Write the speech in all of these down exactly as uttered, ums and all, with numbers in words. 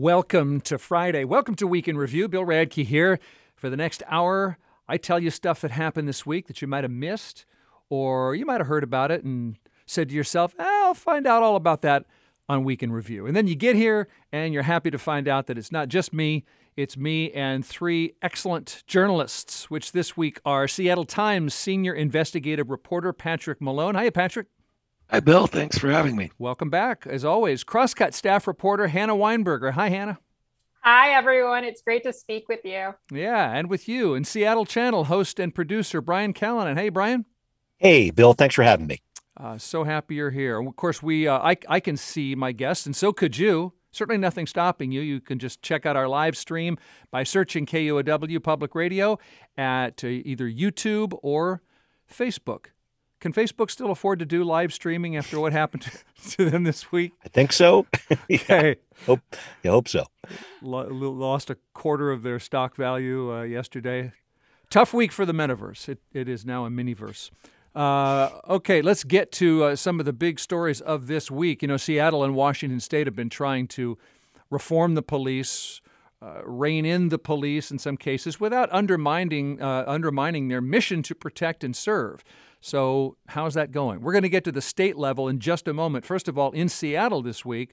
Welcome to Friday. Welcome to Week in Review. Bill Radke here. For the next hour, I tell you stuff that happened this week that you might have missed, or you might have heard about it and said to yourself, I'll find out all about that on Week in Review. And then you get here and you're happy to find out that it's not just me, it's me and three excellent journalists, which this week are Seattle Times senior investigative reporter Patrick Malone. Hiya, Patrick. Hi, Bill. Thanks for having me. Welcome back, as always. Crosscut staff reporter Hannah Weinberger. Hi, Hannah. Hi, everyone. It's great to speak with you. Yeah, and with you. And Seattle Channel host and producer Brian Callanan. Hey, Brian. Hey, Bill. Thanks for having me. Uh, so happy you're here. Of course, we uh, I, I can see my guests, and so could you. Certainly nothing stopping you. You can just check out our live stream by searching K U O W Public Radio at uh, either YouTube or Facebook. Can Facebook still afford to do live streaming after what happened to, to them this week? I think so. Okay. I hope, I hope so. L- lost a quarter of their stock value uh, yesterday. Tough week for the metaverse. It, it is now a miniverse. Uh, okay, let's get to uh, some of the big stories of this week. You know, Seattle and Washington State have been trying to reform the police, uh, rein in the police in some cases, without undermining uh, undermining their mission to protect and serve. So how's that going? We're going to get to the state level in just a moment. First of all, in Seattle this week,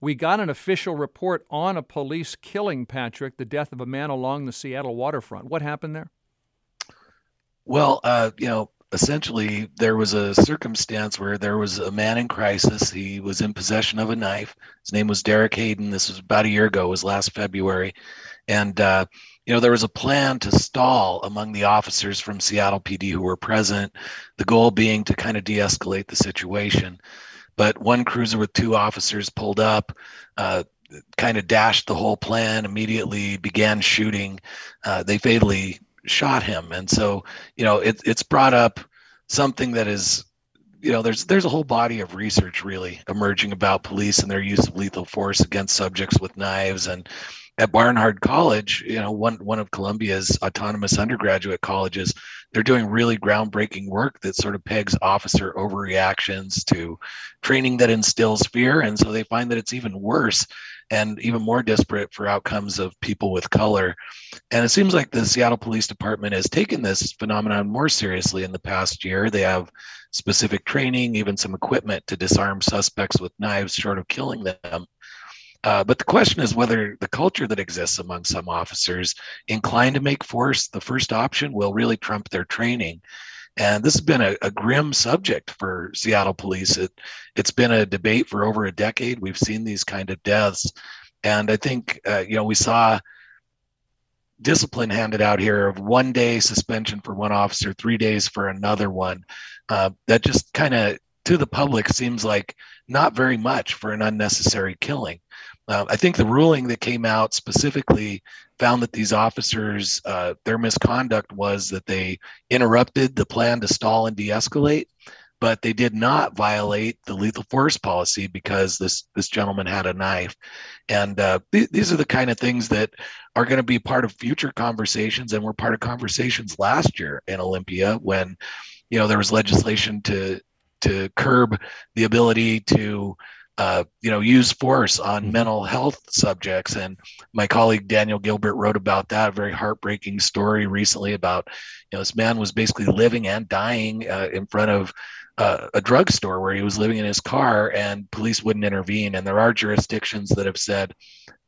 we got an official report on a police killing, Patrick, the death of a man along the Seattle waterfront. What happened there? Well, uh, you know, essentially there was a circumstance where there was a man in crisis. He was in possession of a knife. His name was Derek Hayden. This was about a year ago. It was last February. And, uh, you know, there was a plan to stall among the officers from Seattle P D who were present, the goal being to kind of de-escalate the situation. But one cruiser with two officers pulled up, uh, kind of dashed the whole plan, immediately began shooting. Uh, they fatally shot him. And so, you know, it, it's brought up something that is, you know, there's there's a whole body of research really emerging about police and their use of lethal force against subjects with knives. And at Barnard College, you know, one one of Columbia's autonomous undergraduate colleges, they're doing really groundbreaking work that sort of pegs officer overreactions to training that instills fear. And so they find that it's even worse and even more desperate for outcomes of people with color. And it seems like the Seattle Police Department has taken this phenomenon more seriously in the past year. They have specific training, even some equipment to disarm suspects with knives short of killing them. Uh, but the question is whether the culture that exists among some officers inclined to make force the first option will really trump their training. And this has been a, a grim subject for Seattle police. It, it's been a debate for over a decade. We've seen these kind of deaths. And I think, uh, you know, we saw discipline handed out here of one day suspension for one officer, three days for another one. Uh, that just kind of, to the public, seems like not very much for an unnecessary killing. Uh, I think the ruling that came out specifically found that these officers, uh, their misconduct was that they interrupted the plan to stall and de-escalate, but they did not violate the lethal force policy because this this gentleman had a knife. And uh, th- these are the kind of things that are going to be part of future conversations, and were part of conversations last year in Olympia when, you know, there was legislation to to curb the ability to, uh, you know, use force on mental health subjects. And my colleague, Daniel Gilbert, wrote about that, a very heartbreaking story recently about, you know, this man was basically living and dying uh, in front of uh, a drugstore where he was living in his car, and police wouldn't intervene. And there are jurisdictions that have said,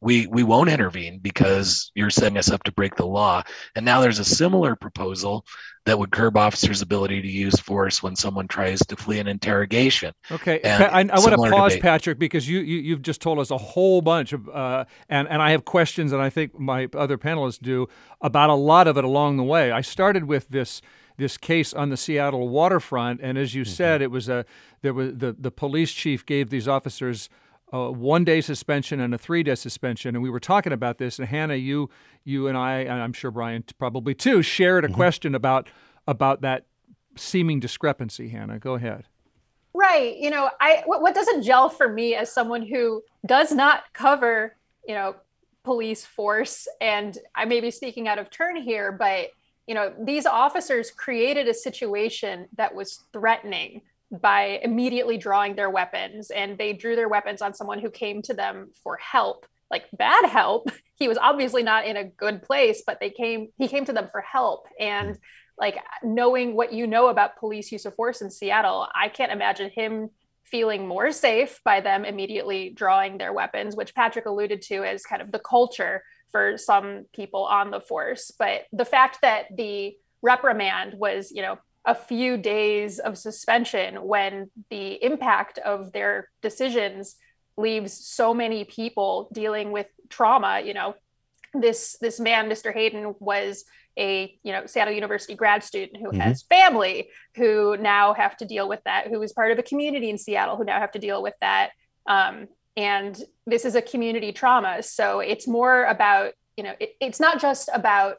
we we won't intervene because you're setting us up to break the law. And now there's a similar proposal that would curb officers' ability to use force when someone tries to flee an interrogation. Okay, and I, I want to pause, debate. Patrick, because you, you, you've just told us a whole bunch of, uh, and, and I have questions, and I think my other panelists do, about a lot of it along the way. I started with this this case on the Seattle waterfront, and as you mm-hmm. said, it was a there was the, the police chief gave these officers a one-day suspension and a three-day suspension, and we were talking about this. And Hannah, you, you and I, and I'm sure Brian probably too, shared a mm-hmm. question about about that seeming discrepancy. Hannah, go ahead. Right. You know, I what, what doesn't gel for me as someone who does not cover, you know, police force, and I may be speaking out of turn here, but you know, these officers created a situation that was threatening by immediately drawing their weapons, and they drew their weapons on someone who came to them for help. like bad help. He was obviously not in a good place, but they came, he came to them for help. And like, knowing what you know about police use of force in Seattle, I can't imagine him feeling more safe by them immediately drawing their weapons, which Patrick alluded to as kind of the culture for some people on the force. But the fact that the reprimand was, you know, a few days of suspension when the impact of their decisions leaves so many people dealing with trauma. You know, this this man, Mister Hayden, was a, you know, Seattle University grad student who mm-hmm. has family who now have to deal with that, who is part of a community in Seattle who now have to deal with that. Um, and this is a community trauma. So it's more about, you know, it, it's not just about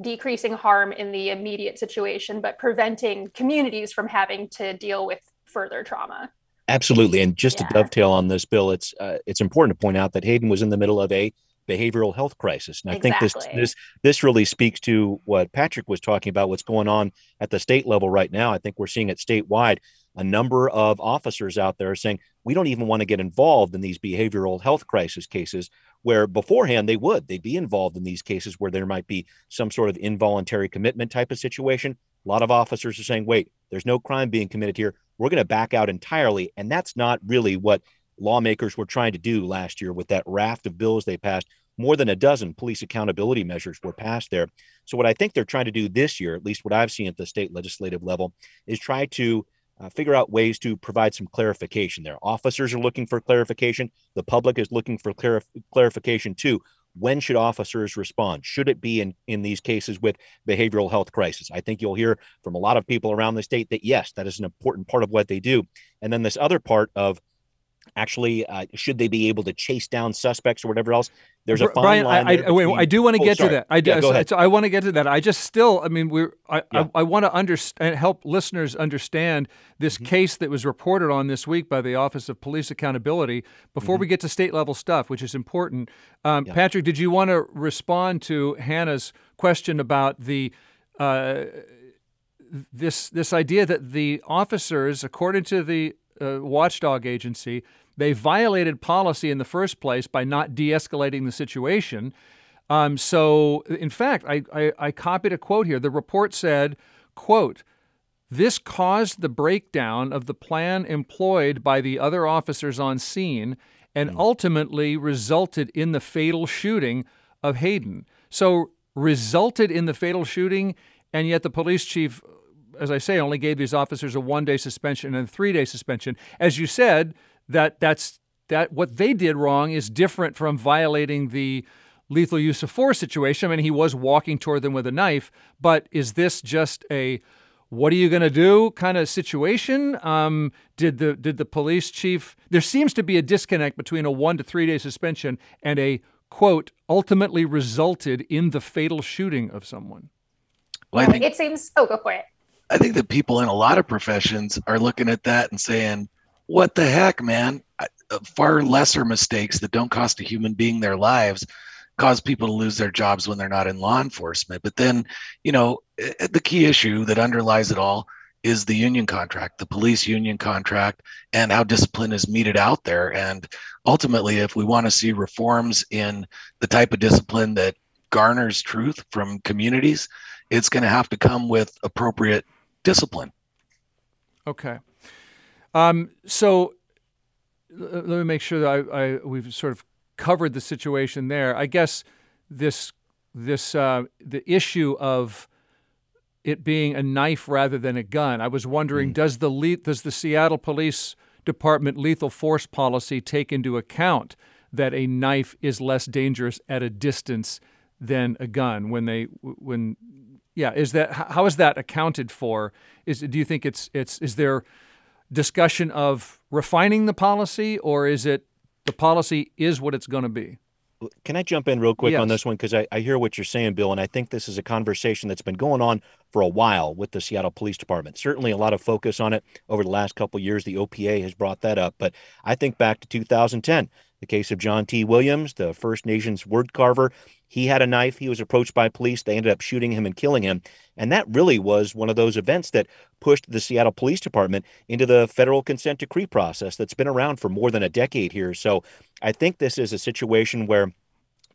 decreasing harm in the immediate situation, but preventing communities from having to deal with further trauma. Absolutely. And just yeah. to dovetail on this, Bill, it's uh, it's important to point out that Hayden was in the middle of a behavioral health crisis. And I exactly. think this, this this really speaks to what Patrick was talking about, what's going on at the state level right now. I think we're seeing it statewide. A number of officers out there are saying, we don't even want to get involved in these behavioral health crisis cases, where beforehand they would. They'd be involved in these cases where there might be some sort of involuntary commitment type of situation. A lot of officers are saying, wait, there's no crime being committed here. We're going to back out entirely. And that's not really what lawmakers were trying to do last year with that raft of bills they passed. More than a dozen police accountability measures were passed there. So what I think they're trying to do this year, at least what I've seen at the state legislative level, is try to Uh, figure out ways to provide some clarification there. Officers are looking for clarification. The public is looking for clarif- clarification too. When should officers respond? Should it be in, in these cases with behavioral health crisis? I think you'll hear from a lot of people around the state that, yes, that is an important part of what they do. And then this other part of actually, uh, should they be able to chase down suspects or whatever else? There's a fine Brian, line. I, I, wait, I do want to oh, get sorry. to that. I do, yeah, go ahead. So I want to get to that. I just still, I mean, we're. I, yeah. I, I want to understand, help listeners understand this mm-hmm. case that was reported on this week by the Office of Police Accountability before mm-hmm. we get to state level stuff, which is important. Um, yeah. Patrick, did you want to respond to Hannah's question about the uh, this this idea that the officers, according to the Uh, watchdog agency, they violated policy in the first place by not de-escalating the situation. Um, so, in fact, I, I, I copied a quote here. The report said, quote, "This caused the breakdown of the plan employed by the other officers on scene and mm-hmm. ultimately resulted in the fatal shooting of Hayden." So, resulted in the fatal shooting, and yet the police chief, as I say, only gave these officers a one-day suspension and a three-day suspension. As you said, that that's that what they did wrong is different from violating the lethal use of force situation. I mean, he was walking toward them with a knife, but is this just a what are you going to do kind of situation? Um, did the did the police chief? There seems to be a disconnect between a one to three-day suspension and a, quote, ultimately resulted in the fatal shooting of someone. Well, I think it seems. Oh, go for it. I think that people in a lot of professions are looking at that and saying, what the heck, man? I, far lesser mistakes that don't cost a human being their lives cause people to lose their jobs when they're not in law enforcement. But then, you know, the key issue that underlies it all is the union contract, the police union contract, and how discipline is meted out there. And ultimately, if we want to see reforms in the type of discipline that garners truth from communities, it's going to have to come with appropriate discipline. Okay. Um, so let me make sure that I, I we've sort of covered the situation there. I guess this this uh, the issue of it being a knife rather than a gun. I was wondering, mm. does the le- does the Seattle Police Department lethal force policy take into account that a knife is less dangerous at a distance than a gun when they when yeah is that how is that accounted for? Is do you think it's it's is there discussion of refining the policy, or is it the policy is what it's going to be? Can I jump in real quick yes. on this one? Because I, I hear what you're saying, Bill, and I think this is a conversation that's been going on for a while with the Seattle Police Department. Certainly a lot of focus on it over the last couple of years. The O P A has brought that up. But I think back to two thousand ten, the case of John T. Williams, the First Nations word carver. He had a knife. He was approached by police. They ended up shooting him and killing him. And that really was one of those events that pushed the Seattle Police Department into the federal consent decree process that's been around for more than a decade here. So I think this is a situation where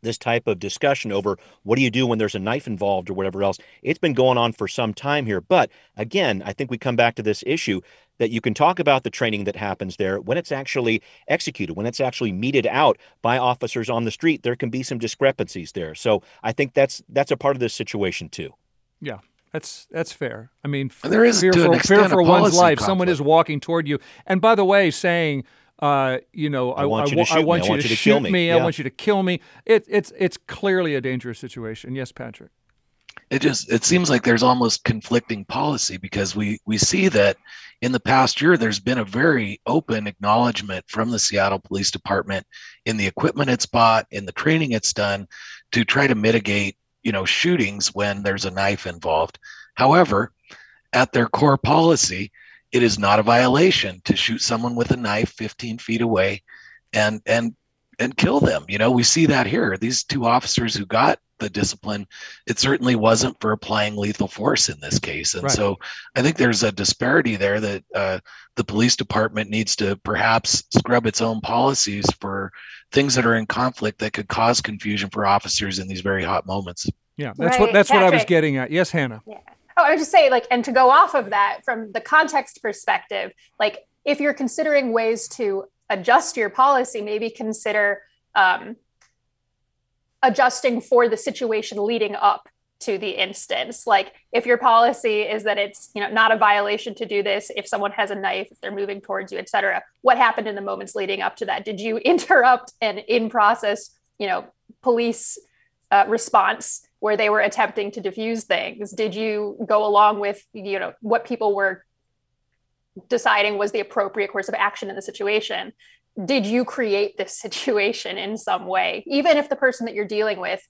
this type of discussion over what do you do when there's a knife involved or whatever else, it's been going on for some time here. But again, I think we come back to this issue that you can talk about the training that happens there. When it's actually executed, when it's actually meted out by officers on the street, there can be some discrepancies there. So I think that's that's a part of this situation too. Yeah, that's that's fair. I mean, f- there is fear for, fear for one's life. Conflict. Someone is walking toward you. And by the way, saying, uh, you know, I, I want you to shoot me. I want you to shoot me. I want you to kill me. It, it's it's clearly a dangerous situation. Yes, Patrick. It just it seems like there's almost conflicting policy, because we, we see that in the past year, there's been a very open acknowledgement from the Seattle Police Department in the equipment it's bought, in the training it's done to try to mitigate, you know, shootings when there's a knife involved. However, at their core policy, it is not a violation to shoot someone with a knife fifteen feet away and and and kill them. You know, we see that here. These two officers who got the discipline, it certainly wasn't for applying lethal force in this case. And right. So I think there's a disparity there that uh, the police department needs to perhaps scrub its own policies for things that are in conflict that could cause confusion for officers in these very hot moments. Yeah, that's right. what that's Patrick. What I was getting at. Yes, Hannah. Yeah. Oh, I was just saying, like, and to go off of that from the context perspective, like if you're considering ways to adjust your policy, maybe consider um, adjusting for the situation leading up to the instance. Like if your policy is that it's, you know, not a violation to do this, if someone has a knife, if they're moving towards you, et cetera, what happened in the moments leading up to that? Did you interrupt an in-process, you know, police uh, response where they were attempting to defuse things? Did you go along with, you know, what people were deciding was the appropriate course of action in the situation? Did you create this situation in some way? Even if the person that you're dealing with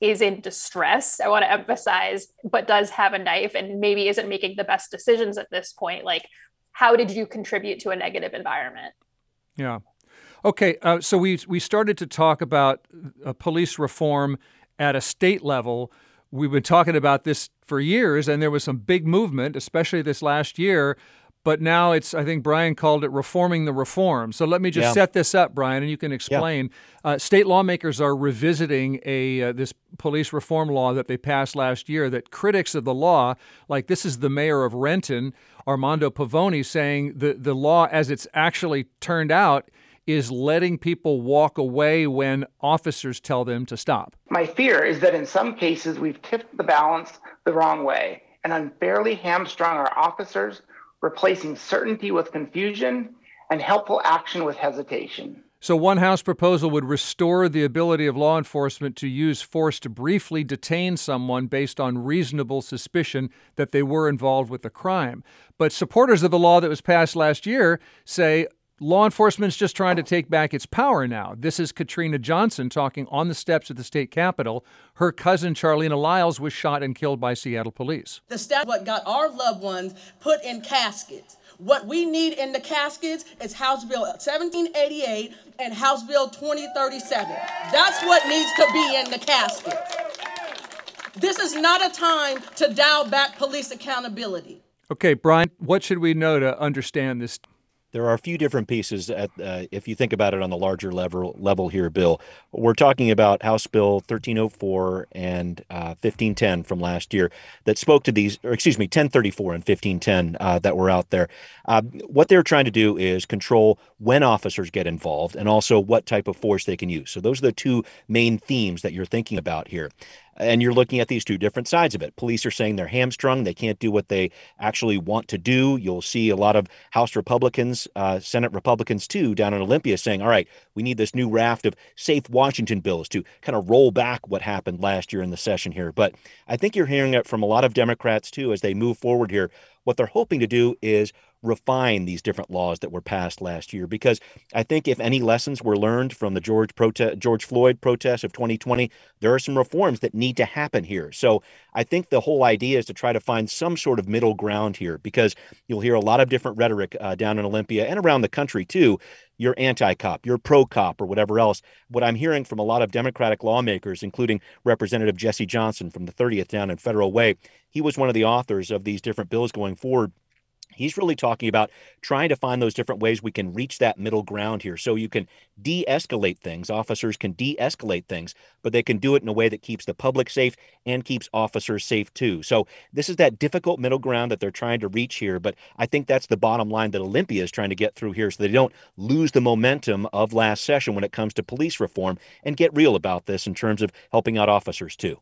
is in distress, I want to emphasize, but does have a knife and maybe isn't making the best decisions at this point. Like, how did you contribute to a negative environment? Yeah. Okay. Uh, so we, we started to talk about uh, police reform at a state level. We've been talking about this for years, and there was some big movement, especially this last year. But now it's, I think Brian called it reforming the reform. So let me just yeah. set this up, Brian, and you can explain. Yeah. Uh, state lawmakers are revisiting a uh, this police reform law that they passed last year that critics of the law, like this is the mayor of Renton, Armando Pavoni, saying the, the law as it's actually turned out is letting people walk away when officers tell them to stop. My fear is that in some cases we've tipped the balance the wrong way and unfairly hamstrung our officers, replacing certainty with confusion and helpful action with hesitation. So one House proposal would restore the ability of law enforcement to use force to briefly detain someone based on reasonable suspicion that they were involved with a crime. But supporters of the law that was passed last year say law enforcement's just trying to take back its power now. This is Katrina Johnson talking on the steps of the state capitol. Her cousin, Charlena Lyles, was shot and killed by Seattle police. The stats what got our loved ones put in caskets. What we need in the caskets is House Bill seventeen eighty-eight and House Bill twenty thirty-seven. That's what needs to be in the caskets. This is not a time to dial back police accountability. Okay, Brian, what should we know to understand this? There are a few different pieces at, uh, if you think about it on the larger level level here, Bill. We're talking about House Bill thirteen oh four and uh, fifteen ten from last year that spoke to these, or excuse me, ten thirty-four and fifteen ten uh, that were out there. Uh, what they're trying to do is control when officers get involved and also what type of force they can use. So those are the two main themes that you're thinking about here. And you're looking at these two different sides of it. Police are saying they're hamstrung. They can't do what they actually want to do. You'll see a lot of House Republicans, uh, Senate Republicans, too, down in Olympia saying, all right, we need this new raft of safe Washington bills to kind of roll back what happened last year in the session here. But I think you're hearing it from a lot of Democrats, too, as they move forward here. What they're hoping to do is refine these different laws that were passed last year, because I think if any lessons were learned from the George protest, George Floyd protests of twenty twenty, there are some reforms that need to happen here. So I think the whole idea is to try to find some sort of middle ground here, because you'll hear a lot of different rhetoric uh, down in Olympia and around the country too. You're anti-cop, you're pro-cop, or whatever else. What I'm hearing from a lot of Democratic lawmakers, including Representative Jesse Johnson from the thirtieth down in Federal Way, he was one of the authors of these different bills going forward. He's really talking about trying to find those different ways we can reach that middle ground here, so you can de-escalate things. Officers can de-escalate things, but they can do it in a way that keeps the public safe and keeps officers safe too. So this is that difficult middle ground that they're trying to reach here. But I think that's the bottom line that Olympia is trying to get through here, so they don't lose the momentum of last session when it comes to police reform, and get real about this in terms of helping out officers too.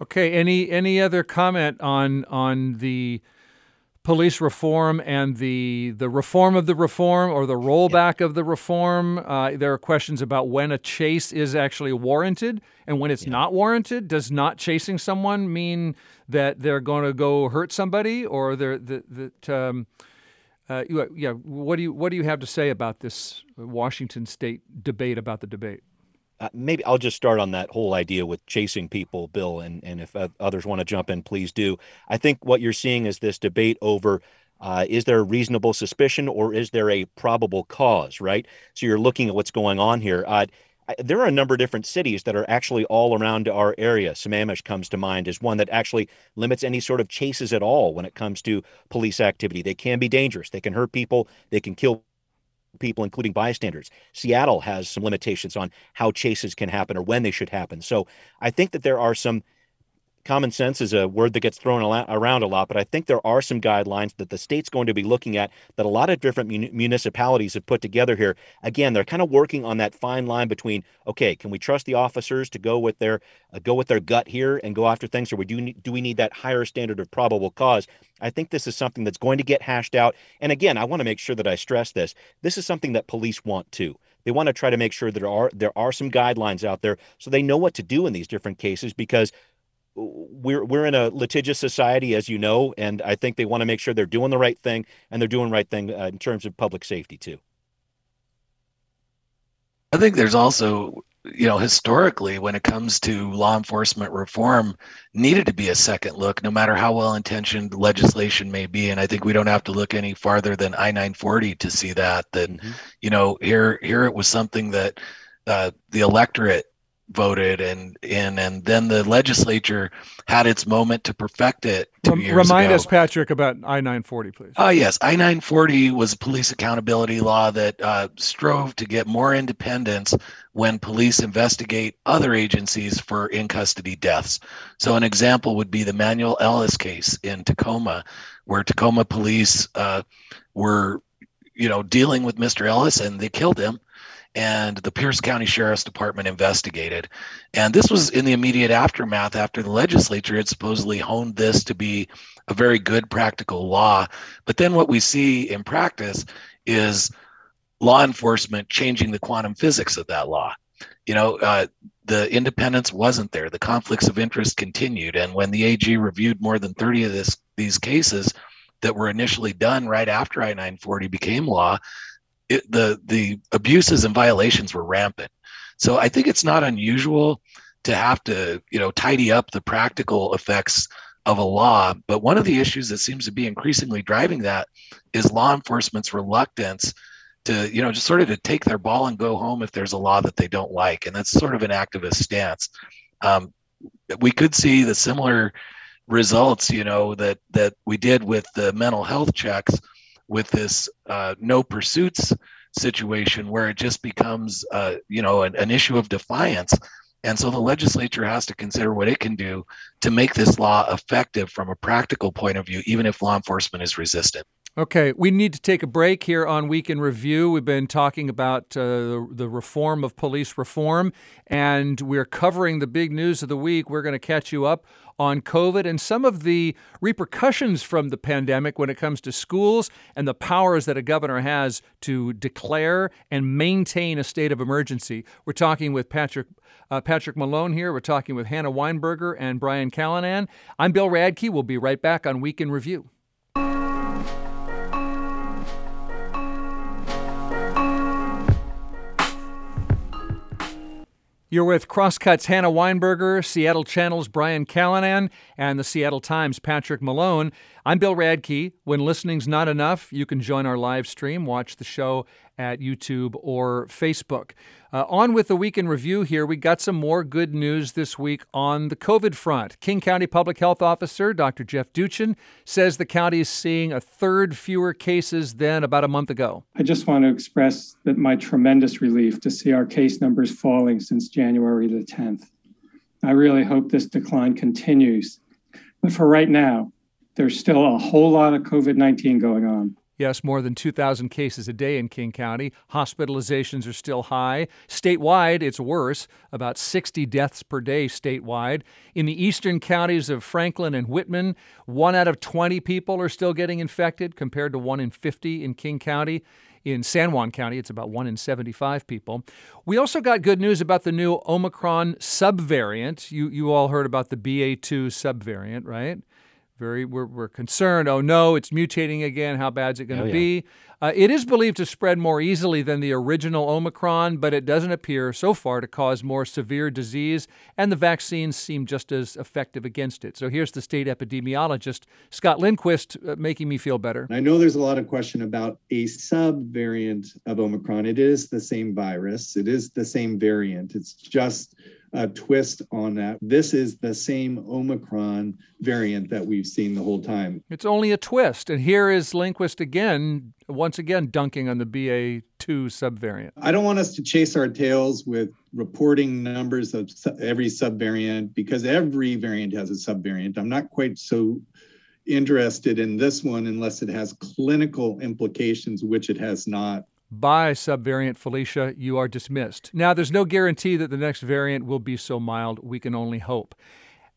Okay. Any any other comment on on the police reform and the the reform of the reform, or the rollback yeah. of the reform? Uh, there are questions about when a chase is actually warranted and when it's yeah. not warranted. Does not chasing someone mean that they're going to go hurt somebody, or they're that? that um, uh, yeah. What do you what do you have to say about this Washington State debate about the debate? Uh, maybe I'll just start on that whole idea with chasing people, Bill, and, and if uh, others want to jump in, please do. I think what you're seeing is this debate over uh, is there a reasonable suspicion, or is there a probable cause, right? So you're looking at what's going on here. Uh, I, there are a number of different cities that are actually all around our area. Sammamish comes to mind as one that actually limits any sort of chases at all when it comes to police activity. They can be dangerous. They can hurt people. They can kill people. people, including bystanders. Seattle has some limitations on how chases can happen or when they should happen. So I think that there are some, common sense is a word that gets thrown around a lot, but I think there are some guidelines that the state's going to be looking at that a lot of different mun- municipalities have put together here. Again, they're kind of working on that fine line between, okay, can we trust the officers to go with their uh, go with their gut here and go after things, or we do, need, do we need that higher standard of probable cause? I think this is something that's going to get hashed out. And again, I want to make sure that I stress this. This is something that police want too. They want to try to make sure that there are, there are some guidelines out there so they know what to do in these different cases, because We're we're in a litigious society, as you know, and I think they want to make sure they're doing the right thing, and they're doing the right thing uh, in terms of public safety too. I think there's also, you know, historically, when it comes to law enforcement reform, needed to be a second look, no matter how well-intentioned legislation may be. And I think we don't have to look any farther than I nine forty to see that. That mm-hmm. you know, here here it was something that uh, the electorate voted and in, and then the legislature had its moment to perfect it two years ago. Remind us, Patrick, about I nine forty, please. Oh, uh, yes. I nine forty was a police accountability law that uh, strove to get more independence when police investigate other agencies for in-custody deaths. So an example would be the Manuel Ellis case in Tacoma, where Tacoma police uh, were, you know, dealing with Mister Ellis, and they killed him. And the Pierce County Sheriff's Department investigated. And this was in the immediate aftermath after the legislature had supposedly honed this to be a very good practical law. But then what we see in practice is law enforcement changing the quantum physics of that law. You know, uh, the independence wasn't there. The conflicts of interest continued. And when the A G reviewed more than thirty of this, these cases that were initially done right after I nine forty became law, It, the the abuses and violations were rampant. So I think it's not unusual to have to, you know, tidy up the practical effects of a law. But one of the issues that seems to be increasingly driving that is law enforcement's reluctance to, you know, just sort of to take their ball and go home if there's a law that they don't like. And that's sort of an activist stance. Um, we could see the similar results, you know, that that we did with the mental health checks, with this uh, no pursuits situation, where it just becomes, uh, you know, an, an issue of defiance. And so the legislature has to consider what it can do to make this law effective from a practical point of view, even if law enforcement is resistant. Okay, we need to take a break here on Week in Review. We've been talking about uh, the reform of police reform, and we're covering the big news of the week. We're going to catch you up on COVID and some of the repercussions from the pandemic when it comes to schools and the powers that a governor has to declare and maintain a state of emergency. We're talking with Patrick uh, Patrick Malone here. We're talking with Hannah Weinberger and Brian Callanan. I'm Bill Radke. We'll be right back on Week in Review. You're with Crosscut's Hannah Weinberger, Seattle Channel's Brian Callanan, and the Seattle Times' Patrick Malone. I'm Bill Radke. When listening's not enough, you can join our live stream. Watch the show at YouTube or Facebook. Uh, on with the Week in Review here. We got some more good news this week on the COVID front. King County Public Health Officer Doctor Jeff Duchin says the county is seeing a third fewer cases than about a month ago. I just want to express that my tremendous relief to see our case numbers falling since January the tenth. I really hope this decline continues. But for right now, there's still a whole lot of COVID nineteen going on. Yes, more than two thousand cases a day in King County. Hospitalizations are still high. Statewide, it's worse, about sixty deaths per day statewide. In the eastern counties of Franklin and Whitman, one out of twenty people are still getting infected compared to one in fifty in King County. In San Juan County, it's about one in seventy-five people. We also got good news about the new Omicron subvariant. You you all heard about the B A two subvariant, right? Very, we're, we're concerned. Oh, no, it's mutating again. How bad is it going to oh, yeah. be? Uh, it is believed to spread more easily than the original Omicron, but it doesn't appear so far to cause more severe disease, and the vaccines seem just as effective against it. So here's the state epidemiologist, Scott Lindquist, uh, making me feel better. I know there's a lot of question about a subvariant of Omicron. It is the same virus. It is the same variant. It's just a twist on that. This is the same Omicron variant that we've seen the whole time. It's only a twist. And here is Lindquist again, once again, dunking on the B A two subvariant. I don't want us to chase our tails with reporting numbers of every subvariant because every variant has a subvariant. I'm not quite so interested in this one unless it has clinical implications, which it has not. By subvariant Felicia, you are dismissed. Now, there's no guarantee that the next variant will be so mild. We can only hope.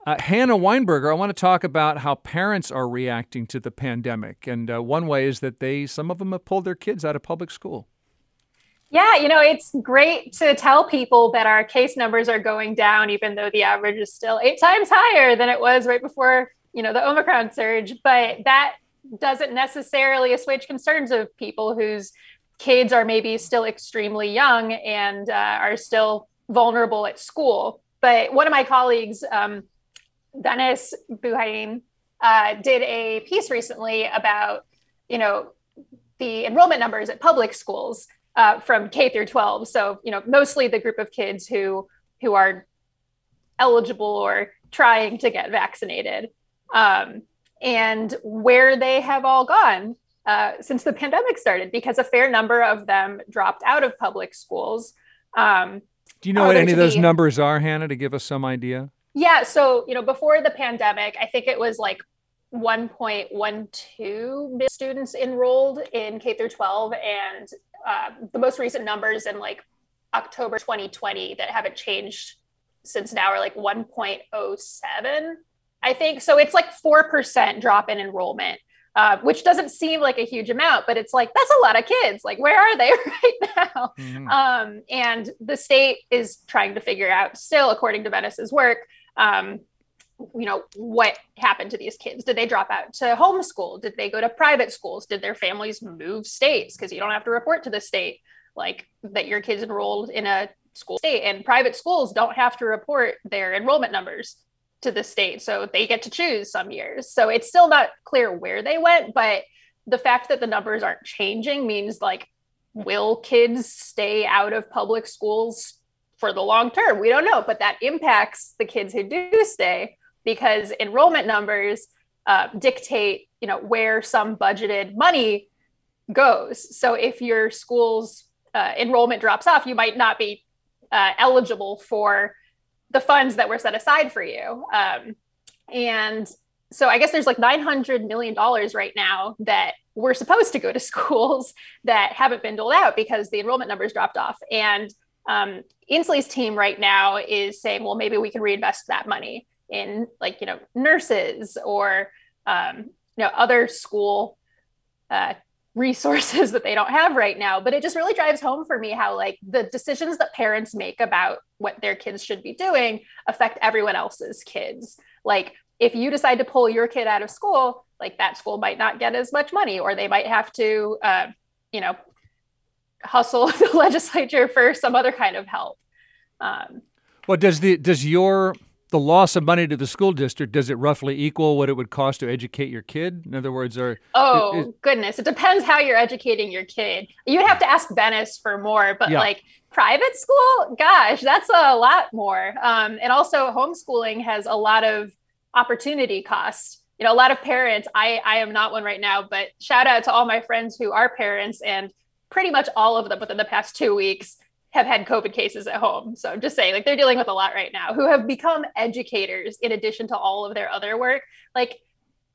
Uh, Hannah Weinberger, I want to talk about how parents are reacting to the pandemic. And uh, one way is that they, some of them have pulled their kids out of public school. Yeah, you know, it's great to tell people that our case numbers are going down, even though the average is still eight times higher than it was right before, you know, the Omicron surge. But that doesn't necessarily assuage concerns of people whose kids are maybe still extremely young and uh, are still vulnerable at school. But one of my colleagues, um, Dennis Buhain, uh, did a piece recently about, you know, the enrollment numbers at public schools uh, from K through twelve. So, you know, mostly the group of kids who who are eligible or trying to get vaccinated um, and where they have all gone. Uh, since the pandemic started, because a fair number of them dropped out of public schools. Um, Do you know what any of those be... numbers are, Hannah, to give us some idea? Yeah. So, you know, before the pandemic, I think it was like one point one two million students enrolled in K through twelve. And uh, the most recent numbers in like October twenty twenty that haven't changed since now are like one point oh seven, I think. So it's like four percent drop in enrollment. Uh, which doesn't seem like a huge amount, but it's like, that's a lot of kids. Like, where are they right now? Mm-hmm. Um, and the state is trying to figure out still, according to Venice's work, um, you know, what happened to these kids? Did they drop out to homeschool? Did they go to private schools? Did their families move states? Because you don't have to report to the state, like that your kids enrolled in a school state, and private schools don't have to report their enrollment numbers to the state. So they get to choose some years. So it's still not clear where they went, but the fact that the numbers aren't changing means like, will kids stay out of public schools for the long term? We don't know, but that impacts the kids who do stay because enrollment numbers uh, dictate, you know, where some budgeted money goes. So if your school's uh, enrollment drops off, you might not be uh, eligible for the funds that were set aside for you. Um, and so I guess there's like nine hundred million dollars right now that were supposed to go to schools that haven't been doled out because the enrollment numbers dropped off. And um, Inslee's team right now is saying, well, maybe we can reinvest that money in like, you know, nurses or, um, you know, other school uh, resources that they don't have right now. But it just really drives home for me how like the decisions that parents make about what their kids should be doing affect everyone else's kids. Like if you decide to pull your kid out of school, like that school might not get as much money, or they might have to, uh, you know, hustle the legislature for some other kind of help. Um, Well, does the does your the loss of money to the school district, does it roughly equal what it would cost to educate your kid? In other words, are oh is, goodness, it depends how you're educating your kid. You'd have to ask Venice for more, but yeah. like private school, gosh, that's a lot more. Um, and also, homeschooling has a lot of opportunity costs. You know, a lot of parents. I I am not one right now, but shout out to all my friends who are parents, and pretty much all of them within the past two weeks have had COVID cases at home. So I'm just saying, like, they're dealing with a lot right now, who have become educators in addition to all of their other work. Like,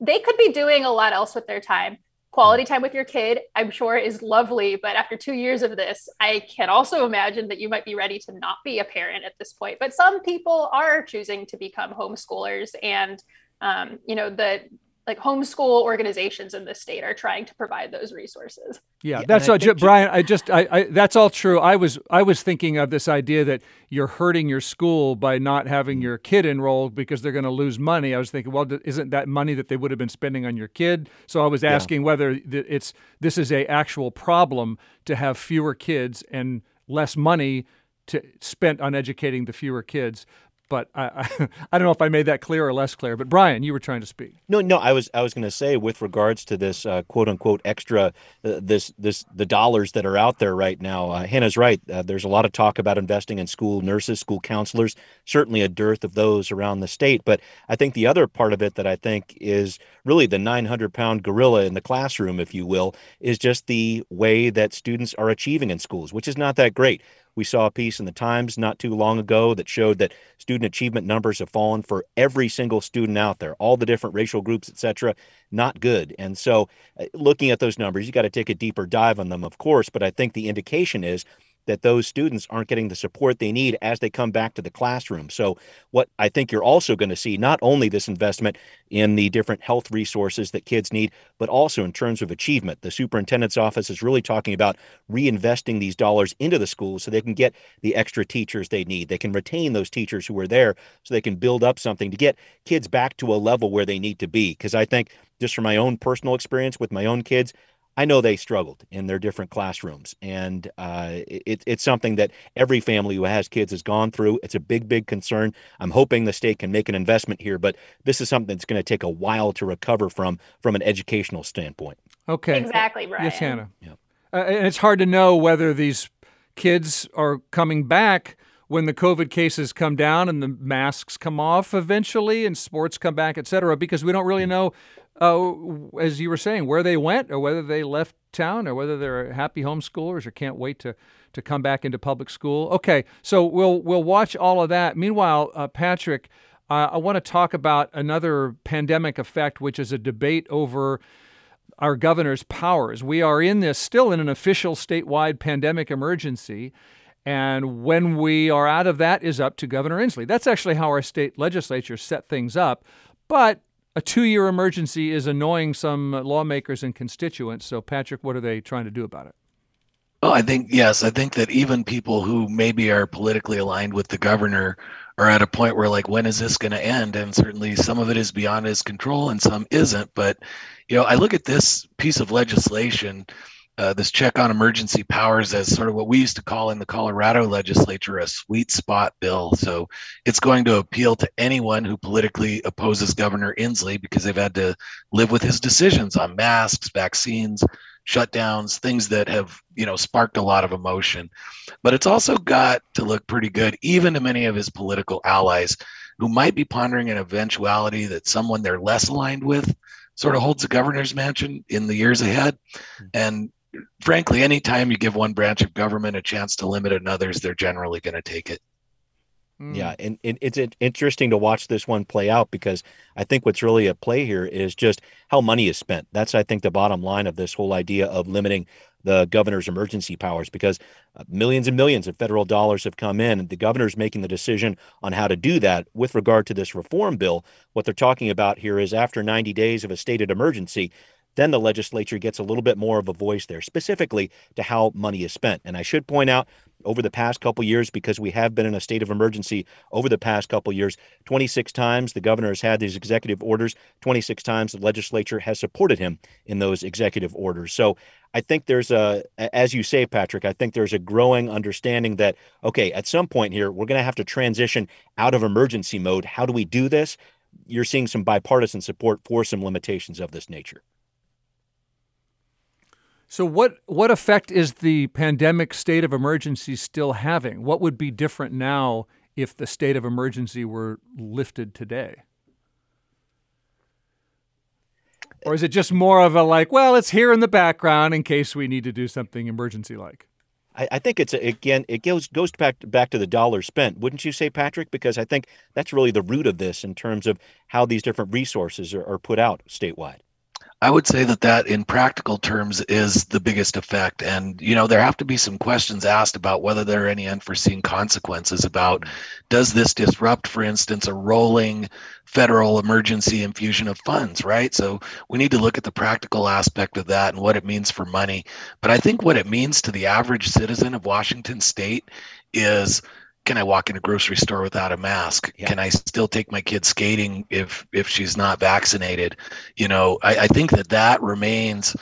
they could be doing a lot else with their time. Quality time with your kid, I'm sure, is lovely. But after two years of this, I can also imagine that you might be ready to not be a parent at this point. But some people are choosing to become homeschoolers. And, um, you know, the like homeschool organizations in the state are trying to provide those resources. Yeah, that's all, ju- Brian. I just, I, I, that's all true. I was, I was thinking of this idea that you're hurting your school by not having your kid enrolled because they're going to lose money. I was thinking, well, isn't that money that they would have been spending on your kid? So I was asking yeah. whether it's this is a actual problem to have fewer kids and less money to spent on educating the fewer kids. But I, I, I don't know if I made that clear or less clear. But Brian, you were trying to speak. No, no, I was I was going to say with regards to this uh, quote unquote extra, uh, this this the dollars that are out there right now. Uh, Hannah's right. Uh, there's a lot of talk about investing in school nurses, school counselors. Certainly a dearth of those around the state. But I think the other part of it that I think is really the nine hundred pound gorilla in the classroom, if you will, is just the way that students are achieving in schools, which is not that great. We saw a piece in the Times not too long ago that showed that student achievement numbers have fallen for every single student out there, all the different racial groups, et cetera, not good. And so uh, looking at those numbers, you got to take a deeper dive on them, of course. But I think the indication is that those students aren't getting the support they need as they come back to the classroom. So what I think you're also going to see, not only this investment in the different health resources that kids need, but also in terms of achievement. The superintendent's office is really talking about reinvesting these dollars into the schools so they can get the extra teachers they need. They can retain those teachers who are there so they can build up something to get kids back to a level where they need to be. Because I think just from my own personal experience with my own kids, I know they struggled in their different classrooms, and uh, it, it's something that every family who has kids has gone through. It's a big, big concern. I'm hoping the state can make an investment here, but this is something that's going to take a while to recover from from an educational standpoint. Okay. Exactly, Brian. Yes, Hannah. Yeah. Uh, and it's hard to know whether these kids are coming back when the COVID cases come down and the masks come off eventually and sports come back, et cetera, because we don't really know, Uh, as you were saying, where they went or whether they left town or whether they're happy homeschoolers or can't wait to, to come back into public school. Okay, so we'll we'll watch all of that. Meanwhile, uh, Patrick, uh, I want to talk about another pandemic effect, which is a debate over our governor's powers. We are in this still in an official statewide pandemic emergency. And when we are out of that is up to Governor Inslee. That's actually how our state legislature set things up. But a two-year emergency is annoying some lawmakers and constituents. So, Patrick, what are they trying to do about it? Well, I think, yes, I think that even people who maybe are politically aligned with the governor are at a point where, like, when is this going to end? And certainly some of it is beyond his control and some isn't. But, you know, I look at this piece of legislation, uh, this check on emergency powers, as sort of what we used to call in the Colorado legislature a sweet spot bill. So it's going to appeal to anyone who politically opposes Governor Inslee because they've had to live with his decisions on masks, vaccines, shutdowns, things that have, you know, sparked a lot of emotion. But it's also got to look pretty good, even to many of his political allies who might be pondering an eventuality that someone they're less aligned with sort of holds the governor's mansion in the years ahead. And frankly, anytime you give one branch of government a chance to limit another's, they're generally going to take it. Mm. Yeah, and, and it's interesting to watch this one play out because I think what's really at play here is just how money is spent. That's, I think, the bottom line of this whole idea of limiting the governor's emergency powers, because millions and millions of federal dollars have come in, and the governor's making the decision on how to do that. With regard to this reform bill, what they're talking about here is after ninety days of a stated emergency, then the legislature gets a little bit more of a voice there, specifically to how money is spent. And I should point out over the past couple years, because we have been in a state of emergency over the past couple years. twenty-six times the governor has had these executive orders. twenty-six times the legislature has supported him in those executive orders. So I think there's a, as you say, Patrick, I think there's a growing understanding that, okay, at some point here, we're going to have to transition out of emergency mode. How do we do this? You're seeing some bipartisan support for some limitations of this nature. So what what effect is the pandemic state of emergency still having? What would be different now if the state of emergency were lifted today? Or is it just more of a like, well, it's here in the background in case we need to do something emergency-like? I, I think it's, again, it goes goes back, back to the dollar spent, wouldn't you say, Patrick? Because I think that's really the root of this in terms of how these different resources are, are put out statewide. I would say that that in practical terms is the biggest effect. And, you know, there have to be some questions asked about whether there are any unforeseen consequences about, does this disrupt, for instance, a rolling federal emergency infusion of funds, right? So we need to look at the practical aspect of that and what it means for money. But I think what it means to the average citizen of Washington State is, can I walk in a grocery store without a mask? Yeah. Can I still take my kid skating if if she's not vaccinated? You know, I, I think that that remains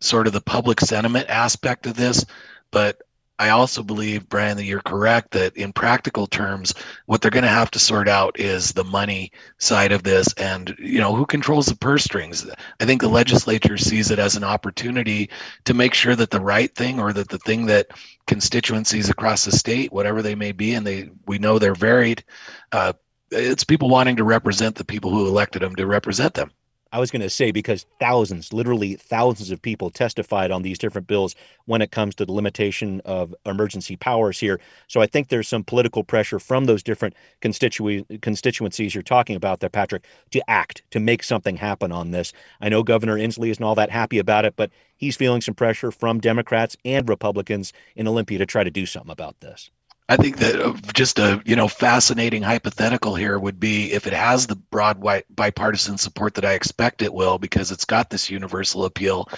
sort of the public sentiment aspect of this. But I also believe, Brian, that you're correct, that in practical terms, what they're going to have to sort out is the money side of this and, you know, who controls the purse strings. I think the legislature sees it as an opportunity to make sure that the right thing, or that the thing that constituencies across the state, whatever they may be, and they we know they're varied, uh, it's people wanting to represent the people who elected them to represent them. I was going to say, because thousands, literally thousands of people testified on these different bills when it comes to the limitation of emergency powers here. So I think there's some political pressure from those different constitu- constituencies you're talking about there, Patrick, to act, to make something happen on this. I know Governor Inslee isn't all that happy about it, but he's feeling some pressure from Democrats and Republicans in Olympia to try to do something about this. I think that just a, you know, fascinating hypothetical here would be, if it has the broad white bipartisan support that I expect it will, because it's got this universal appeal,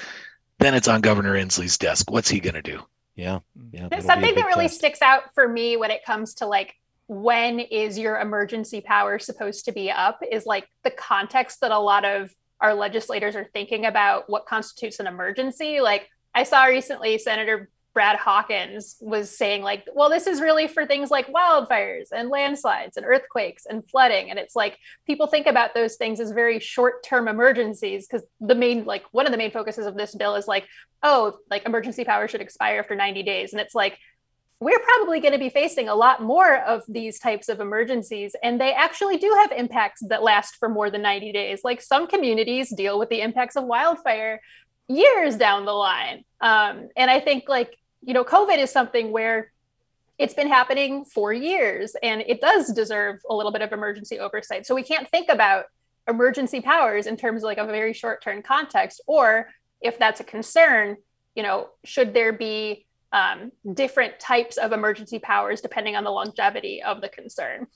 then it's on Governor Inslee's desk. What's he going to do? Yeah. yeah There's something that really test. sticks out for me when it comes to, like, when is your emergency power supposed to be up, is like the context that a lot of our legislators are thinking about what constitutes an emergency. Like, I saw recently Senator Brad Hawkins was saying, like, well, this is really for things like wildfires and landslides and earthquakes and flooding. And it's like, people think about those things as very short-term emergencies, because the main, like, one of the main focuses of this bill is like, oh, like, emergency power should expire after ninety days. And it's like, we're probably going to be facing a lot more of these types of emergencies, and they actually do have impacts that last for more than ninety days. Like, some communities deal with the impacts of wildfire years down the line. Um, and I think, like, you know, COVID is something where it's been happening for years, and it does deserve a little bit of emergency oversight. So we can't think about emergency powers in terms of, like, a very short-term context, or if that's a concern, you know, should there be um, different types of emergency powers depending on the longevity of the concern?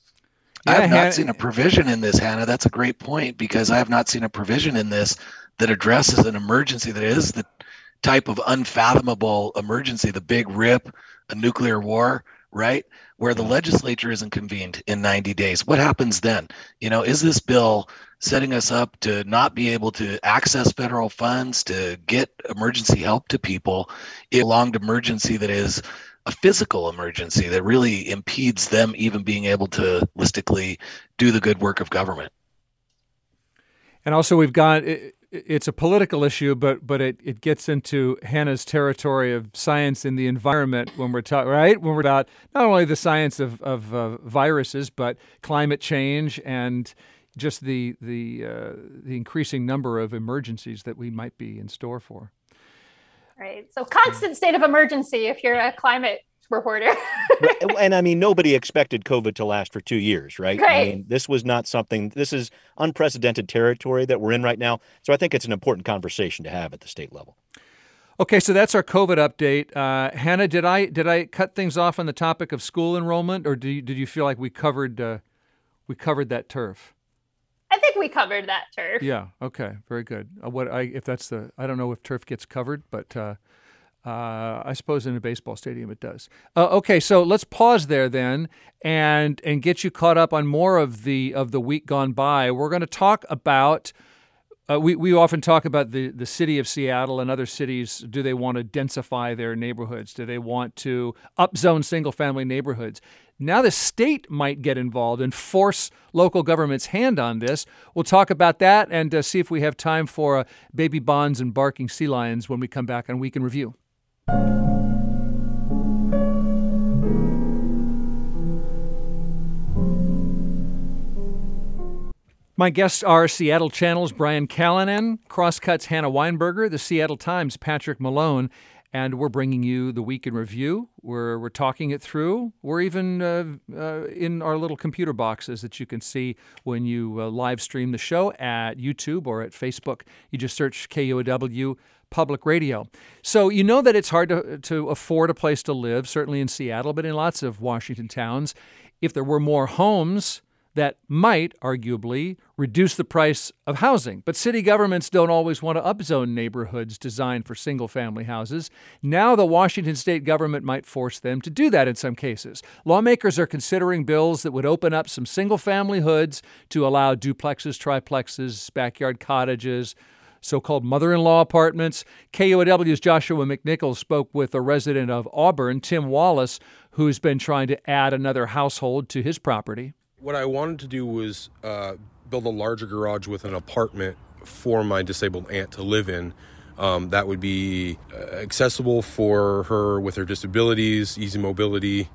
Yeah, I have not seen a provision in this, Hannah. That's a great point, because I have not seen a provision in this that addresses an emergency that is the type of unfathomable emergency, the big rip, a nuclear war, right? Where the legislature isn't convened in ninety days. What happens then? You know, is this bill setting us up to not be able to access federal funds, to get emergency help to people, a prolonged emergency that is a physical emergency that really impedes them even being able to holistically do the good work of government? And also, we've got... It- It's a political issue, but but it, it gets into Hannah's territory of science and the environment when we're talking, right? When we're about not only the science of of uh, viruses, but climate change and just the the uh, the increasing number of emergencies that we might be in store for. Right. So, constant state of emergency if you're a climate reporter. And I mean, nobody expected COVID to last for two years, right? right? I mean, this was not something, this is unprecedented territory that we're in right now. So I think it's an important conversation to have at the state level. Okay, so that's our COVID update. Uh, Hannah, did I did I cut things off on the topic of school enrollment, or do you, did you feel like we covered uh, we covered that turf? I think we covered that turf. Yeah. Okay. Very good. Uh, what I if that's the I don't know if turf gets covered, but. Uh, Uh, I suppose in a baseball stadium it does. Uh, okay, so let's pause there then and and get you caught up on more of the of the week gone by. We're going to talk about, uh, we, we often talk about the, the city of Seattle and other cities. Do they want to densify their neighborhoods? Do they want to upzone single-family neighborhoods? Now the state might get involved and force local government's hand on this. We'll talk about that and uh, see if we have time for uh, baby bonds and barking sea lions when we come back on Week in Review. My guests are Seattle Channel's Brian Callanan, Crosscut's Hannah Weinberger, the Seattle Times' Patrick Malone, and we're bringing you the Week in Review. We're we're talking it through. We're even uh, uh, in our little computer boxes that you can see when you uh, live stream the show at YouTube or at Facebook. You just search K U O W Public Radio. So you know that it's hard to to afford a place to live, certainly in Seattle, but in lots of Washington towns. If there were more homes, that might arguably reduce the price of housing. But city governments don't always want to upzone neighborhoods designed for single-family houses. Now the Washington state government might force them to do that in some cases. Lawmakers are considering bills that would open up some single-family hoods to allow duplexes, triplexes, backyard cottages, so-called mother-in-law apartments. K U O W's Joshua McNichols spoke with a resident of Auburn, Tim Wallace, who's been trying to add another household to his property. What I wanted to do was uh, build a larger garage with an apartment for my disabled aunt to live in. Um, that would be uh, accessible for her with her disabilities, easy mobility.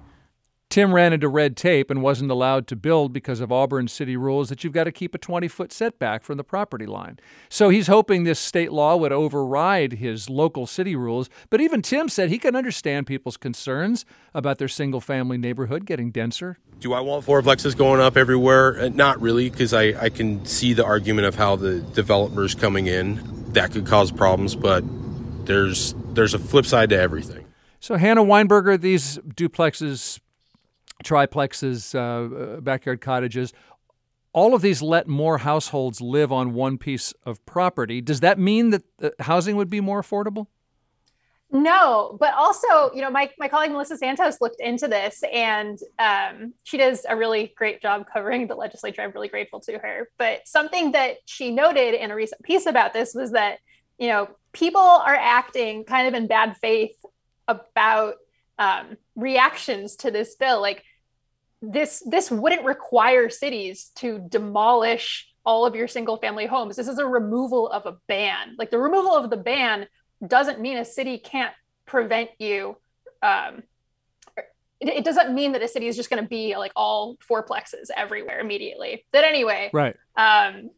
Tim ran into red tape and wasn't allowed to build because of Auburn city rules that you've got to keep a twenty-foot setback from the property line. So he's hoping this state law would override his local city rules. But even Tim said he can understand people's concerns about their single-family neighborhood getting denser. Do I want fourplexes going up everywhere? Not really, because I, I can see the argument of how the developers coming in. That could cause problems, but there's, there's a flip side to everything. So Hannah Weinberger, these duplexes, triplexes, uh, backyard cottages, all of these let more households live on one piece of property. Does that mean that the housing would be more affordable? No, but also, you know, my, my colleague Melissa Santos looked into this, and um, she does a really great job covering the legislature. I'm really grateful to her. But something that she noted in a recent piece about this was that, you know, people are acting kind of in bad faith about Um, reactions to this bill. Like this, this wouldn't require cities to demolish all of your single family homes. This is a removal of a ban. Like the removal of the ban doesn't mean a city can't prevent you. Um, it, it doesn't mean that a city is just going to be like all fourplexes everywhere immediately. But anyway, right. Um,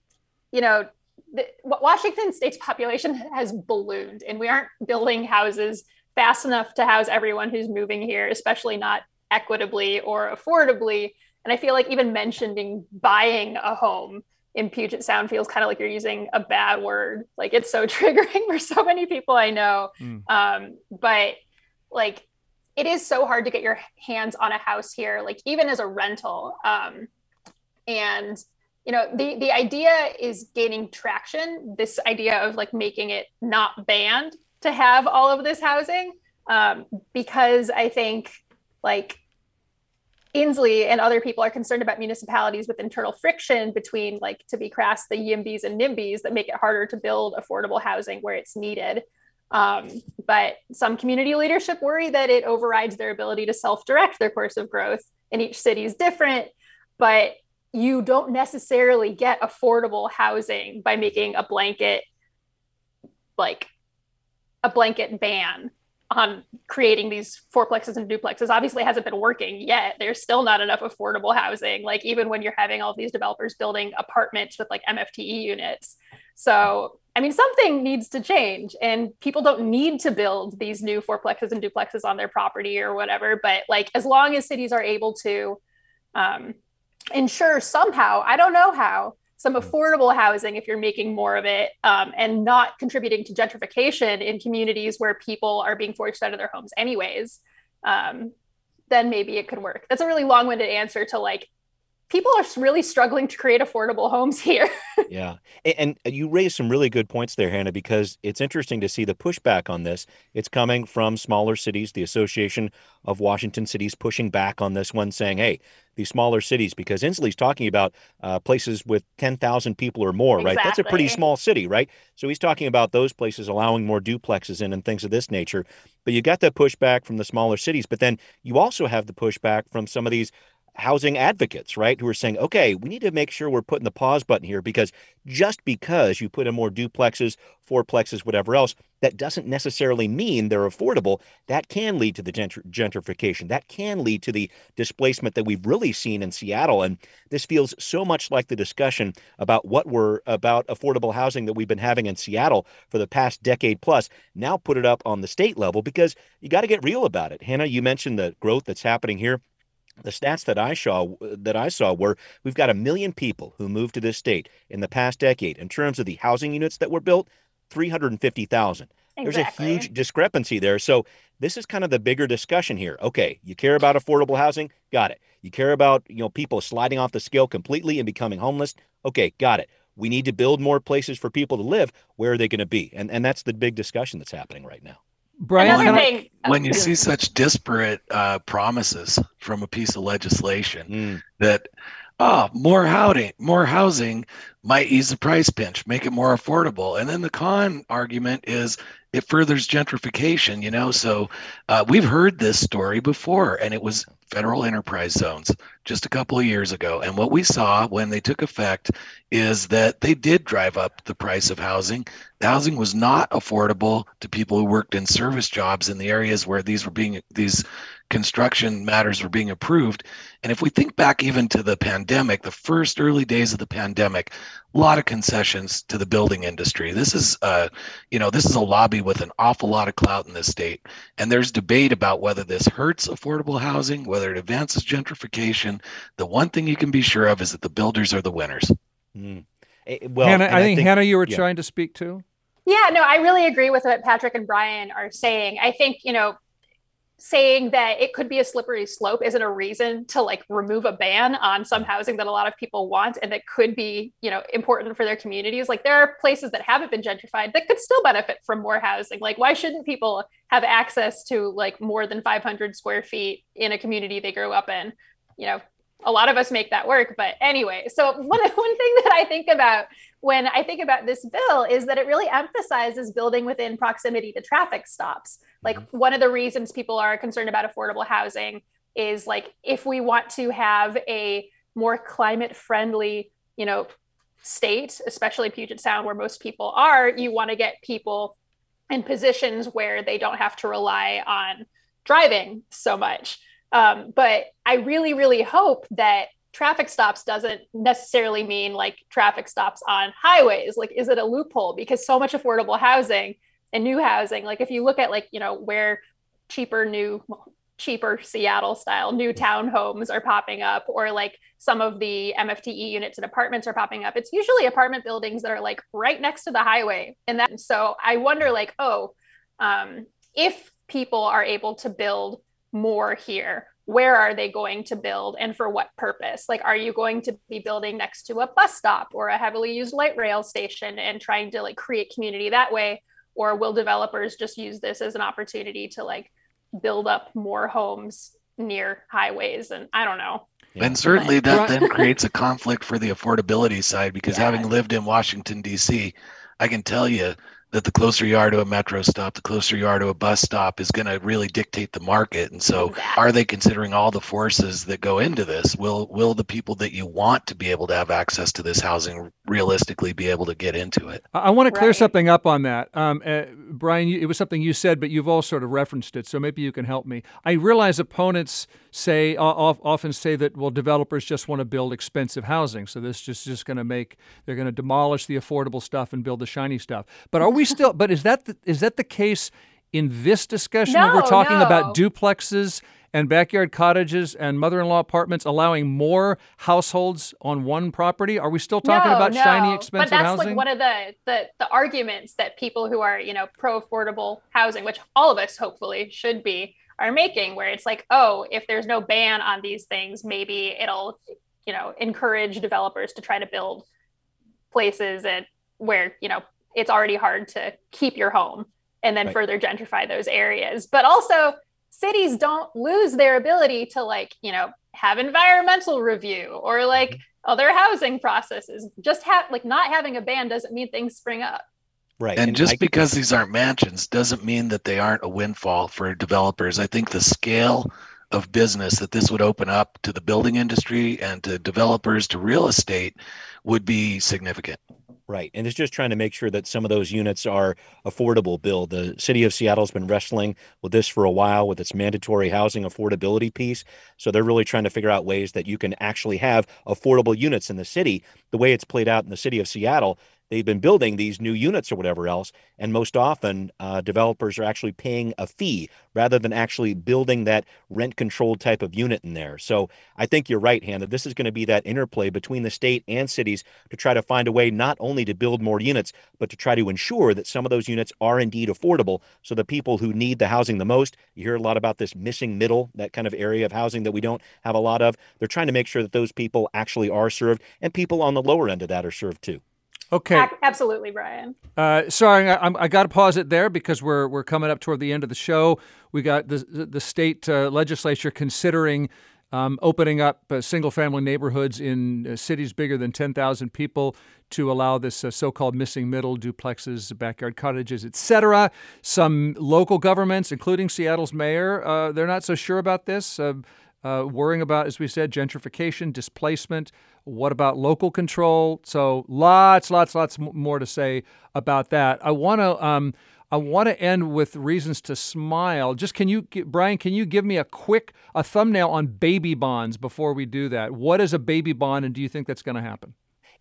you know, the, Washington state's population has ballooned, and we aren't building houses fast enough to house everyone who's moving here, especially not equitably or affordably. And I feel like even mentioning buying a home in Puget Sound feels kind of like you're using a bad word. Like it's so triggering for so many people I know. Mm. Um, but like, it is so hard to get your hands on a house here, like even as a rental. Um, and you know, the, the idea is gaining traction, this idea of like making it not banned to have all of this housing, um, because I think like Inslee and other people are concerned about municipalities with internal friction between, like, to be crass, the YIMBYs and NIMBYs that make it harder to build affordable housing where it's needed. Um, but some community leadership worry that it overrides their ability to self-direct their course of growth, and each city is different, but you don't necessarily get affordable housing by making a blanket, like, a blanket ban on creating these fourplexes and duplexes. Obviously hasn't been working yet. There's still not enough affordable housing, like even when you're having all these developers building apartments with like M F T E units. So, I mean, something needs to change, and people don't need to build these new fourplexes and duplexes on their property or whatever. But like, as long as cities are able to um, ensure somehow, I don't know how, some affordable housing if you're making more of it, um, and not contributing to gentrification in communities where people are being forced out of their homes anyways, um, then maybe it could work. That's a really long-winded answer to like people are really struggling to create affordable homes here. Yeah. And you raised some really good points there, Hannah, because it's interesting to see the pushback on this. It's coming from smaller cities, the Association of Washington Cities pushing back on this one, saying, hey, these smaller cities, because Inslee's talking about uh, places with ten thousand people or more, exactly. Right? That's a pretty small city, right? So he's talking about those places allowing more duplexes in and things of this nature. But you got the pushback from the smaller cities, but then you also have the pushback from some of these housing advocates, right, who are saying, okay, we need to make sure we're putting the pause button here, because just because you put in more duplexes, fourplexes, whatever else, that doesn't necessarily mean they're affordable. That can lead to the gentrification. That can lead to the displacement that we've really seen in Seattle. And this feels so much like the discussion about what we're about affordable housing that we've been having in Seattle for the past decade plus. Now put it up on the state level, because you got to get real about it. Hannah, you mentioned the growth that's happening here. The stats that I saw that I saw were we've got a million people who moved to this state in the past decade. In terms of the housing units that were built, three hundred fifty thousand. Exactly. There's a huge discrepancy there. So this is kind of the bigger discussion here. Okay, you care about affordable housing? Got it. You care about, you know, people sliding off the scale completely and becoming homeless? Okay, got it. We need to build more places for people to live. Where are they going to be? And and that's the big discussion that's happening right now. Brian, thing, when you see such disparate uh, promises from a piece of legislation mm. that oh, more housing, more housing might ease the price pinch, make it more affordable. And then the con argument is it furthers gentrification, you know. So uh, we've heard this story before, and it was federal enterprise zones just a couple of years ago. And what we saw when they took effect is that they did drive up the price of housing. The housing was not affordable to people who worked in service jobs in the areas where these were being these construction matters were being approved. And if we think back even to the pandemic, the first early days of the pandemic, a lot of concessions to the building industry. This is, uh, you know, this is a lobby with an awful lot of clout in this state. And there's debate about whether this hurts affordable housing, whether it advances gentrification. The one thing you can be sure of is that the builders are the winners. Mm. Well, Hannah, I, I think, think, Hannah, you were yeah. trying to speak to? Yeah, no, I really agree with what Patrick and Brian are saying. I think, you know, saying that it could be a slippery slope isn't a reason to like remove a ban on some housing that a lot of people want and that could be, you know, important for their communities. Like there are places that haven't been gentrified that could still benefit from more housing. Like why shouldn't people have access to like more than five hundred square feet in a community they grew up in? You know, a lot of us make that work, but anyway, so one, one thing that I think about when I think about this bill is that it really emphasizes building within proximity to traffic stops. Like one of the reasons people are concerned about affordable housing is like, if we want to have a more climate friendly, you know, state, especially Puget Sound where most people are, you want to get people in positions where they don't have to rely on driving so much. Um, but I really, really hope that traffic stops doesn't necessarily mean like traffic stops on highways. Like, is it a loophole? Because so much affordable housing and new housing, like if you look at like, you know, where cheaper new, cheaper Seattle style new townhomes are popping up, or like some of the M F T E units and apartments are popping up, it's usually apartment buildings that are like right next to the highway. And that, so I wonder like, oh, um, if people are able to build more here, where are they going to build and for what purpose? Like, are you going to be building next to a bus stop or a heavily used light rail station and trying to like create community that way? Or will developers just use this as an opportunity to like build up more homes near highways? And I don't know. And certainly that then creates a conflict for the affordability side, because yeah. having lived in Washington, D C, I can tell you that the closer you are to a metro stop, the closer you are to a bus stop is going to really dictate the market. And so exactly. are they considering all the forces that go into this? Will will the people that you want to be able to have access to this housing realistically be able to get into it? I want to clear right. something up on that. Um, uh, Brian, you, it was something you said, but you've all sort of referenced it. So maybe you can help me. I realize opponents say uh, often say that, well, developers just want to build expensive housing. So this is just, just going to make, they're going to demolish the affordable stuff and build the shiny stuff. But are we still, but is that the, is that the case in this discussion? No, we're talking no. about duplexes and backyard cottages and mother-in-law apartments allowing more households on one property. Are we still talking no, about no. shiny, expensive housing? But that's housing? Like one of the, the the arguments that people who are, you know, pro affordable housing, which all of us hopefully should be, are making, where it's like, oh, if there's no ban on these things, maybe it'll you know, encourage developers to try to build places and where, you know, it's already hard to keep your home and then right. further gentrify those areas. But also cities don't lose their ability to, like, you know, have environmental review or like mm-hmm. other housing processes. Just have like not having a ban doesn't mean things spring up. Right. And, and just I- because these aren't mansions doesn't mean that they aren't a windfall for developers. I think the scale of business that this would open up to the building industry and to developers, to real estate, would be significant. Right. And it's just trying to make sure that some of those units are affordable, Bill. The city of Seattle's been wrestling with this for a while with its mandatory housing affordability piece. So they're really trying to figure out ways that you can actually have affordable units in the city. The way it's played out in the city of Seattle, they've been building these new units or whatever else. And most often uh, developers are actually paying a fee rather than actually building that rent controlled type of unit in there. So I think you're right, Hannah. This is going to be that interplay between the state and cities to try to find a way not only to build more units, but to try to ensure that some of those units are indeed affordable. So the people who need the housing the most, you hear a lot about this missing middle, that kind of area of housing that we don't have a lot of. They're trying to make sure that those people actually are served, and people on the lower end of that are served too. Okay. Absolutely, Brian. Uh, sorry, I, I got to pause it there because we're we're coming up toward the end of the show. We got the the state uh, legislature considering um, opening up uh, single-family neighborhoods in uh, cities bigger than ten thousand people to allow this uh, so-called missing middle, duplexes, backyard cottages, et cetera. Some local governments, including Seattle's mayor, uh, they're not so sure about this. Uh, Uh, worrying about, as we said, gentrification, displacement. What about local control? So lots, lots, lots more to say about that. I want to um, I want to end with reasons to smile. Just can you, Brian, can you give me a quick, a thumbnail on baby bonds before we do that? What is a baby bond, and do you think that's going to happen?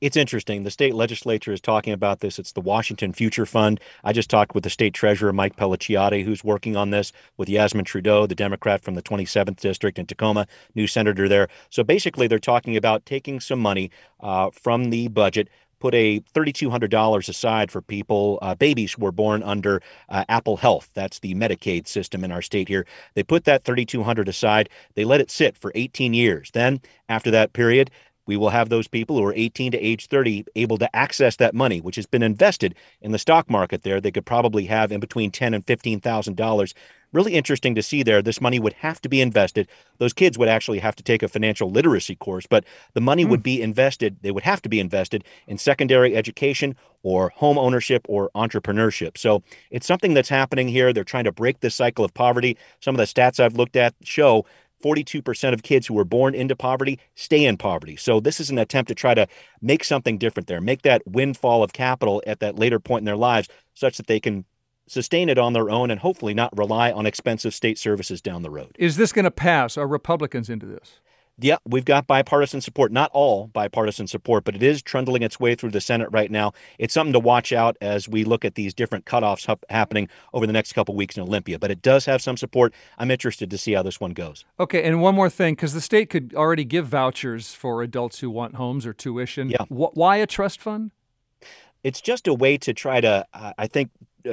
It's interesting. The state legislature is talking about this. It's the Washington Future Fund. I just talked with the state treasurer, Mike Pelliciotti, who's working on this with Yasmin Trudeau, the Democrat from the twenty-seventh district in Tacoma, new senator there. So basically, they're talking about taking some money uh, from the budget, put a three thousand two hundred dollars aside for people, uh, babies who were born under uh, Apple Health. That's the Medicaid system in our state here. They put that three thousand two hundred dollars aside. They let it sit for eighteen years. Then after that period, we will have those people who are eighteen to age thirty able to access that money, which has been invested in the stock market there. They could probably have in between ten thousand dollars and fifteen thousand dollars. Really interesting to see there. This money would have to be invested. Those kids would actually have to take a financial literacy course, but the money mm. would be invested. They would have to be invested in secondary education or home ownership or entrepreneurship. So it's something that's happening here. They're trying to break this cycle of poverty. Some of the stats I've looked at show forty-two percent of kids who were born into poverty stay in poverty. So this is an attempt to try to make something different there, make that windfall of capital at that later point in their lives such that they can sustain it on their own and hopefully not rely on expensive state services down the road. Is this going to pass? Are Republicans into this? Yeah, we've got bipartisan support, not all bipartisan support, but it is trundling its way through the Senate right now. It's something to watch out as we look at these different cutoffs ha- happening over the next couple of weeks in Olympia. But it does have some support. I'm interested to see how this one goes. Okay, and one more thing, because the state could already give vouchers for adults who want homes or tuition. Yeah. W- why a trust fund? It's just a way to try to, uh, I think,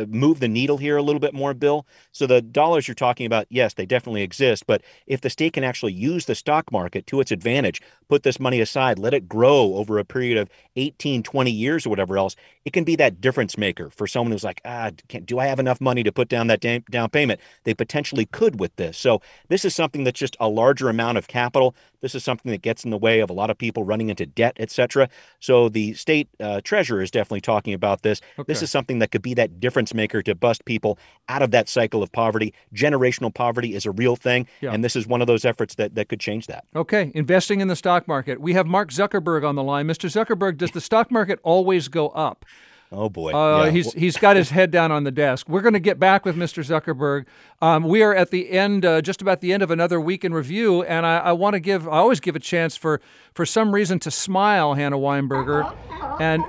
move the needle here a little bit more, Bill. So the dollars you're talking about, yes, they definitely exist. But if the state can actually use the stock market to its advantage, put this money aside, let it grow over a period of eighteen, twenty years or whatever else, it can be that difference maker for someone who's like, ah, can, do I have enough money to put down that da- down payment? They potentially could with this. So this is something that's just a larger amount of capital. This is something that gets in the way of a lot of people running into debt, et cetera. So the state uh, treasurer is definitely talking about this. Okay. This is something that could be that difference maker to bust people out of that cycle of poverty. Generational poverty is a real thing, yeah. and this is one of those efforts that, that could change that. Okay, investing in the stock market. We have Mark Zuckerberg on the line. Mister Zuckerberg, does the stock market always go up? Oh, boy. Uh, yeah. He's he's got his head down on the desk. We're going to get back with Mister Zuckerberg. Um, we are at the end, uh, just about the end of another Week in Review, and I, I want to give, I always give a chance for, for some reason to smile, Hannah Weinberger. And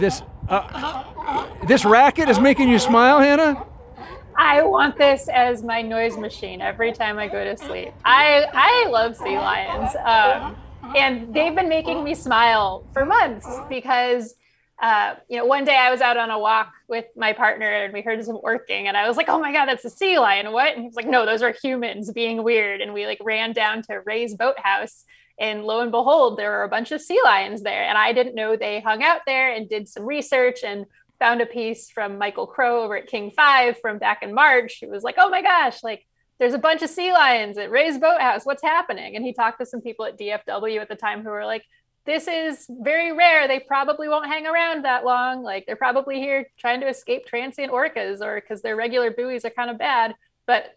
this uh, this racket is making you smile, Hannah? I want this as my noise machine every time I go to sleep. I, I love sea lions, um, and they've been making me smile for months because Uh, you know, one day I was out on a walk with my partner and we heard some orking and I was like, oh my God, that's a sea lion. What? And he was like, no, those are humans being weird. And we like ran down to Ray's Boathouse And lo and behold, there were a bunch of sea lions there. And I didn't know they hung out there, and did some research and found a piece from Michael Crow over at King Five from back in March. It was like, oh my gosh, like there's a bunch of sea lions at Ray's Boathouse. What's happening? And he talked to some people at D F W at the time who were like, this is very rare. They probably won't hang around that long. Like they're probably here trying to escape transient orcas, or because their regular buoys are kind of bad, but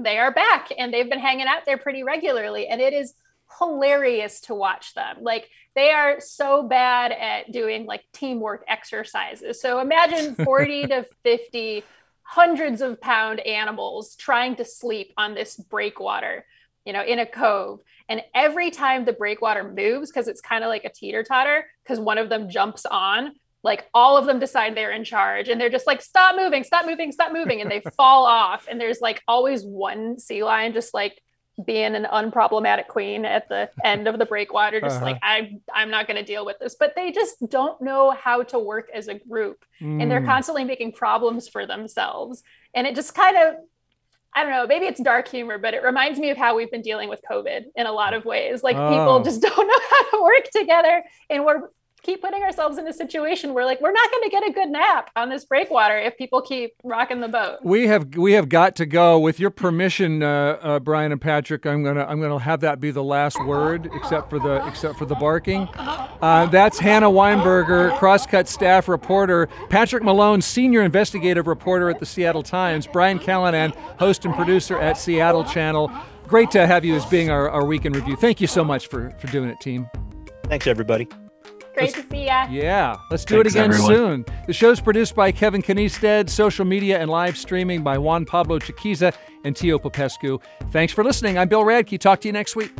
they are back and they've been hanging out there pretty regularly. And it is hilarious to watch them. Like they are so bad at doing like teamwork exercises. So imagine forty to fifty hundreds of pound animals trying to sleep on this breakwater, you know, in a cove. And every time the breakwater moves, because it's kind of like a teeter-totter, because one of them jumps on, like all of them decide they're in charge, and they're just like, stop moving, stop moving, stop moving. And they fall off. And there's like always one sea lion just like being an unproblematic queen at the end of the breakwater, just uh-huh. like, I, I'm not going to deal with this. But they just don't know how to work as a group. Mm. And they're constantly making problems for themselves. And it just kind of, I don't know, maybe it's dark humor, but it reminds me of how we've been dealing with COVID in a lot of ways. Like oh. people just don't know how to work together, and we're keep putting ourselves in a situation where like, we're not going to get a good nap on this breakwater if people keep rocking the boat. We have, we have got to go. With your permission, uh, uh, Brian and Patrick, I'm going to, I'm going to have that be the last word, except for the, except for the barking. Uh, that's Hannah Weinberger, Crosscut staff reporter, Patrick Malone, senior investigative reporter at the Seattle Times, Brian Callanan, host and producer at Seattle Channel. Great to have you as being our, our weekend review. Thank you so much for, for doing it, team. Thanks, everybody. Great let's, to see ya. Yeah. Let's do Thanks, it again everyone. soon. The show's produced by Kevin Kniestead, social media and live streaming by Juan Pablo Chiquiza and Tio Popescu. Thanks for listening. I'm Bill Radke. Talk to you next week.